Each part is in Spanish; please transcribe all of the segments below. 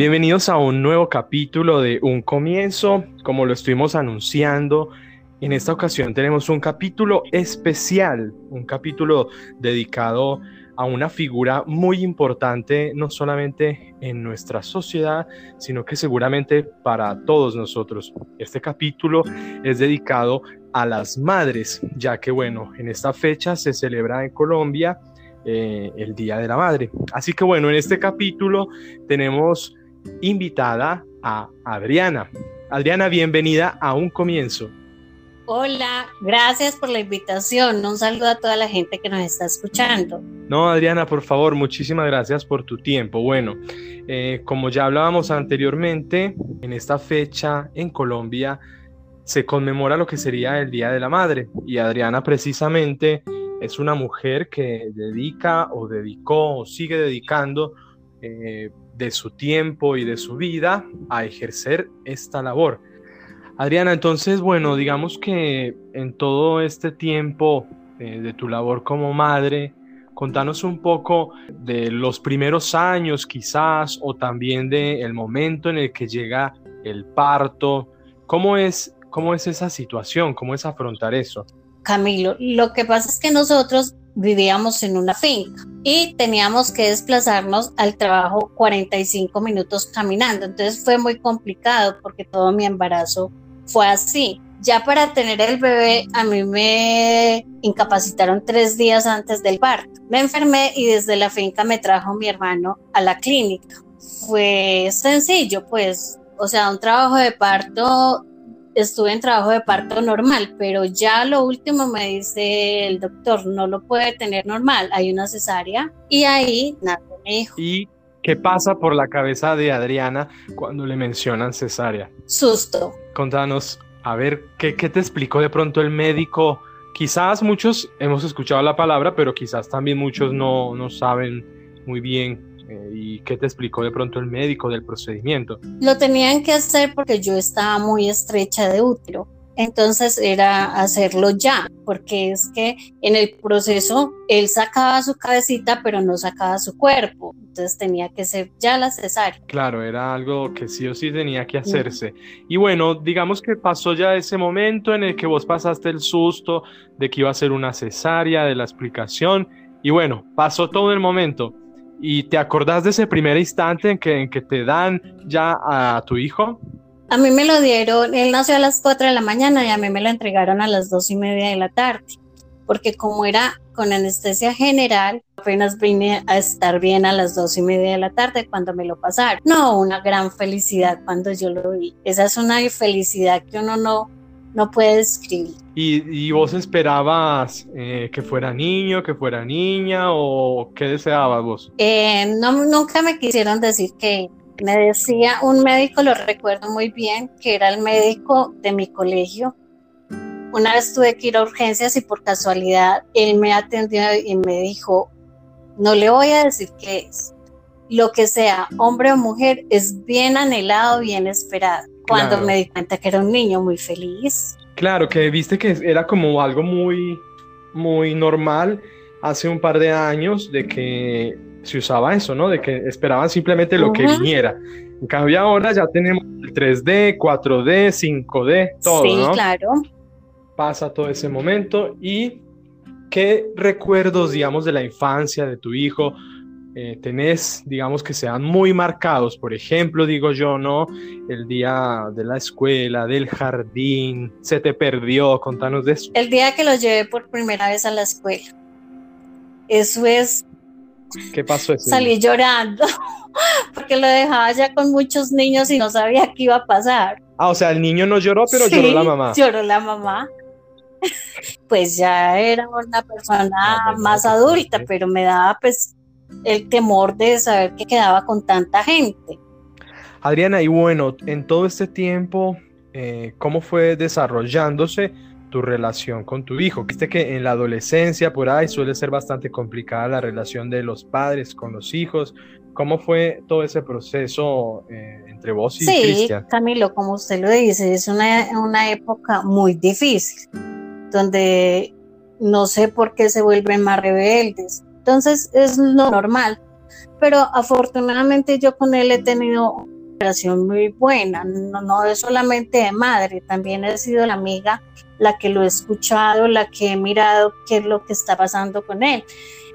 Bienvenidos a un nuevo capítulo de Un Comienzo. Como lo estuvimos anunciando, en esta ocasión tenemos un capítulo especial, un capítulo dedicado a una figura muy importante, no solamente en nuestra sociedad, sino que seguramente para todos nosotros. Este capítulo es dedicado a las madres, ya que bueno, en esta fecha se celebra en Colombia el Día de la Madre. Así que bueno, en este capítulo tenemos invitada a Adriana. Adriana, bienvenida a Un Comienzo. Hola, gracias por la invitación. Un saludo a toda la gente que nos está escuchando. No, Adriana, por favor, muchísimas gracias por tu tiempo. Bueno, como ya hablábamos anteriormente, en esta fecha en Colombia se conmemora lo que sería el Día de la Madre, y Adriana precisamente es una mujer que dedica o dedicó o sigue dedicando de su tiempo y de su vida a ejercer esta labor. Adriana, entonces, bueno, digamos que en todo este tiempo de tu labor como madre, contanos un poco de los primeros años quizás, o también del momento en el que llega el parto. ¿Cómo es esa situación? ¿Cómo es afrontar eso? Camilo, lo que pasa es que nosotros vivíamos en una finca y teníamos que desplazarnos al trabajo 45 minutos caminando, entonces fue muy complicado porque todo mi embarazo fue así. Ya para tener el bebé a mí me incapacitaron 3 días antes del parto, me enfermé y desde la finca me trajo mi hermano a la clínica. Fue sencillo, pues, o sea, un trabajo de parto. Estuve en trabajo de parto normal, pero ya lo último me dice el doctor, no lo puede tener normal, hay una cesárea, y ahí nace mi hijo. ¿Y qué pasa por la cabeza de Adriana cuando le mencionan cesárea? Susto. Contanos, a ver, ¿qué te explicó de pronto el médico? Quizás muchos hemos escuchado la palabra, pero quizás también muchos no saben muy bien. ¿Y qué te explicó de pronto el médico del procedimiento? Lo tenían que hacer porque yo estaba muy estrecha de útero, entonces era hacerlo ya, porque es que en el proceso él sacaba su cabecita pero no sacaba su cuerpo, entonces tenía que ser ya la cesárea. Claro, era algo que sí o sí tenía que hacerse. Y bueno, digamos que pasó ya ese momento en el que vos pasaste el susto de que iba a ser una cesárea, de la explicación, y bueno, pasó todo el momento. ¿Y te acordás de ese primer instante en que te dan ya a tu hijo? A mí me lo dieron, él nació a las 4 de la mañana y a mí me lo entregaron a las 2:30 de la tarde, porque como era con anestesia general, apenas vine a estar bien a las 2:30 de la tarde cuando me lo pasaron. No, una gran felicidad cuando yo lo vi. Esa es una felicidad que uno no puede describir. ¿Y vos esperabas que fuera niño, que fuera niña, o qué deseabas vos? Nunca me quisieron decir que me decía un médico, lo recuerdo muy bien, que era el médico de mi colegio. Una vez tuve que ir a urgencias y por casualidad él me atendió y me dijo, no le voy a decir qué es. Lo que sea, hombre o mujer, es bien anhelado, bien esperado. Cuando claro. Me di cuenta que era un niño, muy feliz. Claro, que viste que era como algo muy, muy normal hace un par de años, de que se usaba eso, ¿no? De que esperaban simplemente lo que viniera. En cambio ahora ya tenemos el 3D, 4D, 5D, todo, sí, ¿no? Sí, claro. Pasa todo ese momento. ¿Y qué recuerdos, digamos, de la infancia de tu hijo tenés, digamos, que sean muy marcados? Por ejemplo, digo yo, ¿no? El día de la escuela, del jardín, se te perdió, contanos de eso. El día que lo llevé por primera vez a la escuela. Eso es... ¿Qué pasó ese día? Salí llorando, porque lo dejaba ya con muchos niños y no sabía qué iba a pasar. Ah, o sea, el niño no lloró, pero sí, lloró la mamá. Lloró la mamá. Pues ya era una persona más adulta, sí. Pero me daba, pues, el temor de saber que quedaba con tanta gente. Adriana, y bueno, en todo este tiempo, ¿cómo fue desarrollándose tu relación con tu hijo? Viste que en la adolescencia, por ahí, suele ser bastante complicada la relación de los padres con los hijos. ¿Cómo fue todo ese proceso entre vos y Cristian? Sí, Camilo, como usted lo dice, es una época muy difícil, donde no sé por qué se vuelven más rebeldes. Entonces es lo normal, pero afortunadamente yo con él he tenido relación muy buena, no es solamente de madre, también he sido la amiga, la que lo he escuchado, la que he mirado qué es lo que está pasando con él.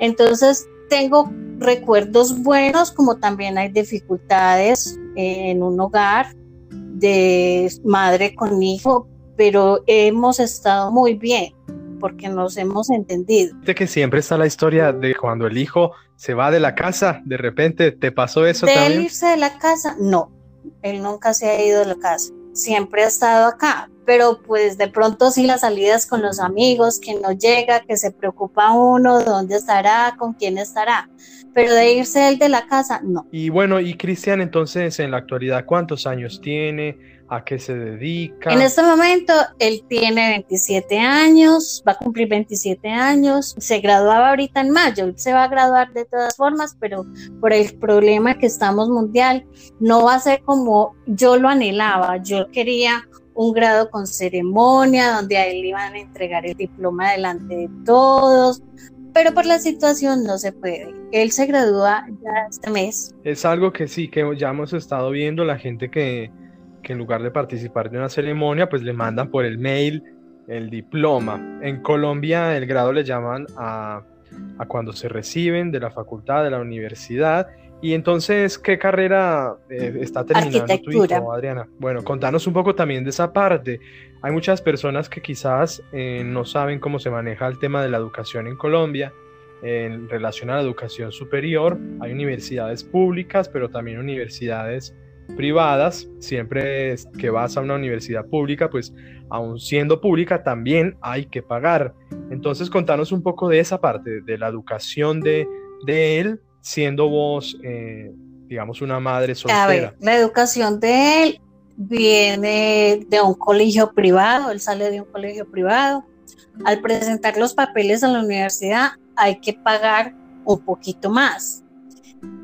Entonces tengo recuerdos buenos, como también hay dificultades en un hogar de madre con hijo, pero hemos estado muy bien porque nos hemos entendido. De que siempre está la historia de cuando el hijo se va de la casa, de repente, ¿te pasó eso también? ¿De él irse de la casa? No, él nunca se ha ido de la casa, siempre ha estado acá, pero pues de pronto sí las salidas con los amigos, que no llega, que se preocupa uno, dónde estará, con quién estará, pero de irse él de la casa, no. Y bueno, y Cristian, entonces, en la actualidad, ¿cuántos años tiene? ¿A qué se dedica? En este momento él tiene 27 años, va a cumplir 27 años, se graduaba ahorita en mayo, se va a graduar de todas formas, pero por el problema que estamos mundial, no va a ser como yo lo anhelaba. Yo quería un grado con ceremonia, donde a él iban a entregar el diploma delante de todos, pero por la situación no se puede. Él se gradúa ya este mes. Es algo que sí, que ya hemos estado viendo, la gente que en lugar de participar de una ceremonia, pues le mandan por el mail el diploma. En Colombia el grado le llaman a cuando se reciben de la facultad, de la universidad. Y entonces, ¿qué carrera está terminando tu hijo, Adriana? Bueno, contanos un poco también de esa parte. Hay muchas personas que quizás no saben cómo se maneja el tema de la educación en Colombia. En relación a la educación superior, hay universidades públicas, pero también universidades privadas. Siempre que vas a una universidad pública, pues aun siendo pública también hay que pagar. Entonces contanos un poco de esa parte, de la educación de él, siendo vos, digamos, una madre soltera. A ver, la educación de él viene de un colegio privado, él sale de un colegio privado. Al presentar los papeles a la universidad hay que pagar un poquito más.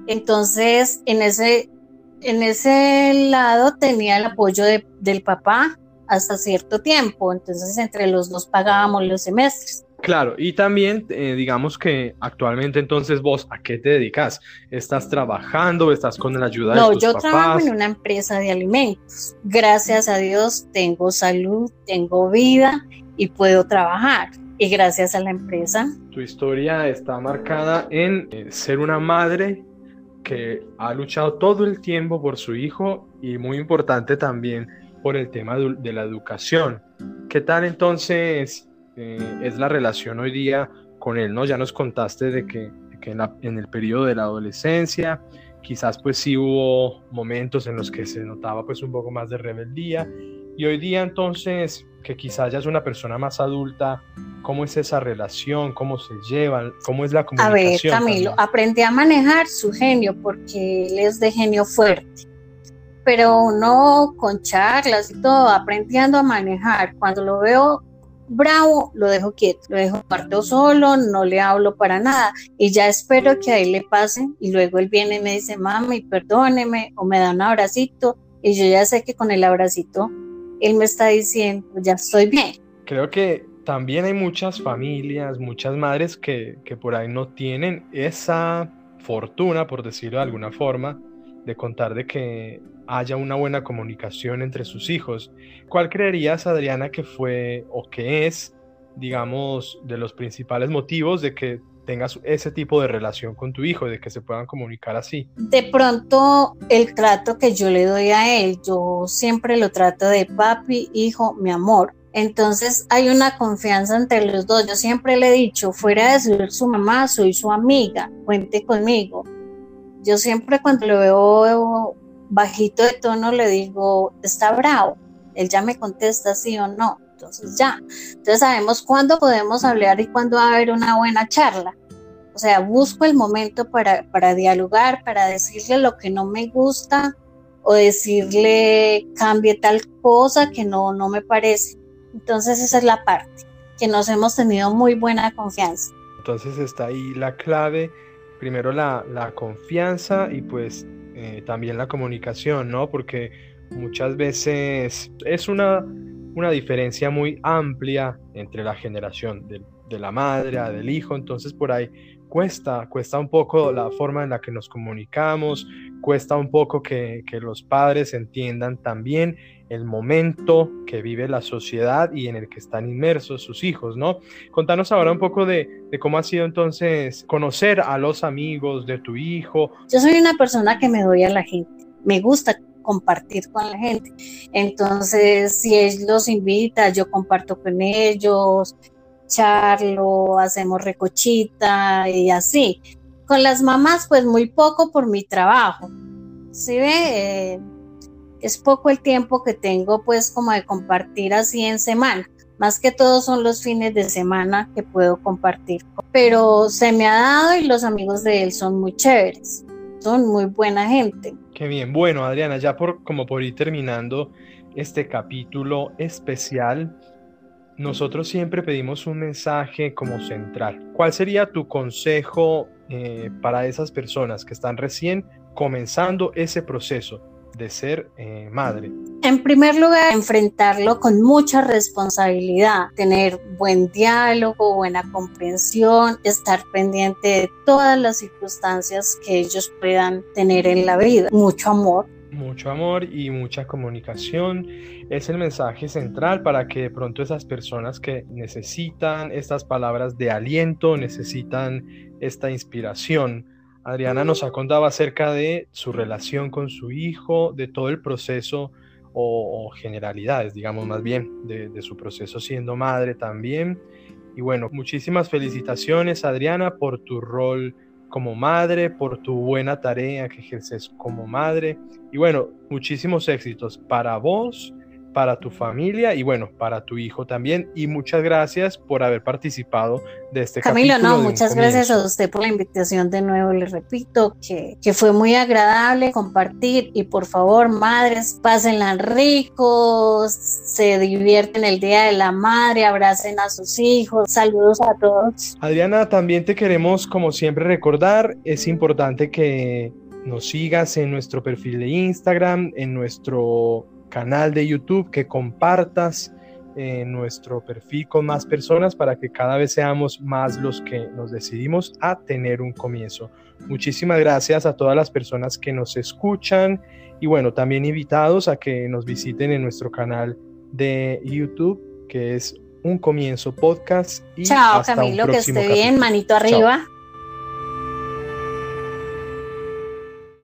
Entonces, en ese lado tenía el apoyo del papá hasta cierto tiempo, entonces entre los dos pagábamos los semestres. Claro, y también digamos que actualmente entonces vos, ¿a qué te dedicas? ¿Estás trabajando? ¿Estás con la ayuda de tus papás? No, yo trabajo en una empresa de alimentos. Gracias a Dios tengo salud, tengo vida y puedo trabajar. Y gracias a la empresa. Tu historia está marcada en ser una madre que ha luchado todo el tiempo por su hijo y muy importante también por el tema de la educación. ¿Qué tal entonces es la relación hoy día con él, ¿no? Ya nos contaste de que en el periodo de la adolescencia quizás pues sí hubo momentos en los que se notaba pues un poco más de rebeldía, y hoy día entonces que quizás ya es una persona más adulta, ¿cómo es esa relación? ¿Cómo se llevan? ¿Cómo es la comunicación? A ver, Camilo, aprendí a manejar su genio porque él es de genio fuerte, pero uno con charlas y todo, aprendiendo a manejar. Cuando lo veo bravo, lo dejo quieto, lo dejo parto solo, no le hablo para nada y ya espero que a él le pase, y luego él viene y me dice, mami, perdóneme, o me da un abracito, y yo ya sé que con el abracito él me está diciendo, ya estoy bien. Creo que también hay muchas familias, muchas madres que por ahí no tienen esa fortuna, por decirlo de alguna forma, de contar de que haya una buena comunicación entre sus hijos. ¿Cuál creerías, Adriana, que fue o que es, digamos, de los principales motivos de que tengas ese tipo de relación con tu hijo, de que se puedan comunicar así? De pronto el trato que yo le doy a él, yo siempre lo trato de papi, hijo, mi amor, entonces hay una confianza entre los dos. Yo siempre le he dicho, fuera de ser su mamá, soy su amiga, cuente conmigo. Yo siempre cuando lo veo bajito de tono le digo, está bravo, él ya me contesta sí o no. Entonces sabemos cuándo podemos hablar y cuándo va a haber una buena charla. O sea, busco el momento para dialogar, para decirle lo que no me gusta o decirle cambie tal cosa que no me parece. Entonces esa es la parte, que nos hemos tenido muy buena confianza. Entonces está ahí la clave, primero la confianza y pues también la comunicación, ¿no? Porque muchas veces es una diferencia muy amplia entre la generación del de la madre, a del hijo, entonces por ahí cuesta un poco la forma en la que nos comunicamos, cuesta un poco que los padres entiendan también el momento que vive la sociedad y en el que están inmersos sus hijos, ¿no? Contanos ahora un poco de cómo ha sido entonces conocer a los amigos de tu hijo. Yo soy una persona que me doy a la gente, me gusta compartir con la gente, entonces si ellos los invita, yo comparto con ellos, charlo, hacemos recochita y así. Con las mamás pues muy poco por mi trabajo, ¿sí ve? Es poco el tiempo que tengo pues como de compartir así en semana, más que todo son los fines de semana que puedo compartir, pero se me ha dado y los amigos de él son muy chéveres, son muy buena gente. Qué bien. Bueno, Adriana, ya por ir terminando este capítulo especial, nosotros siempre pedimos un mensaje como central. ¿Cuál sería tu consejo para esas personas que están recién comenzando ese proceso de ser madre? En primer lugar, enfrentarlo con mucha responsabilidad, tener buen diálogo, buena comprensión, estar pendiente de todas las circunstancias que ellos puedan tener en la vida. Mucho amor y mucha comunicación es el mensaje central para que de pronto esas personas que necesitan estas palabras de aliento, necesitan esta inspiración. Adriana nos ha contado acerca de su relación con su hijo, de todo el proceso o generalidades, digamos más bien, de su proceso siendo madre también. Y bueno, muchísimas felicitaciones, Adriana, por tu rol como madre, por tu buena tarea que ejerces como madre. Y bueno, muchísimos éxitos para vos, para tu familia y bueno, para tu hijo también. Y muchas gracias por haber participado de este capítulo. Camilo, no, muchas gracias a usted por la invitación de nuevo. Les repito que fue muy agradable compartir y por favor, madres, pásenla ricos, se divierten el Día de la Madre, abracen a sus hijos. Saludos a todos. Adriana, también te queremos, como siempre, recordar, es importante que nos sigas en nuestro perfil de Instagram, en nuestro canal de YouTube, que compartas nuestro perfil con más personas para que cada vez seamos más los que nos decidimos a tener un comienzo. Muchísimas gracias a todas las personas que nos escuchan y bueno, también invitados a que nos visiten en nuestro canal de YouTube, que es Un Comienzo Podcast. Y chao, hasta Camilo, un próximo que esté bien, capítulo. Manito arriba. Chao.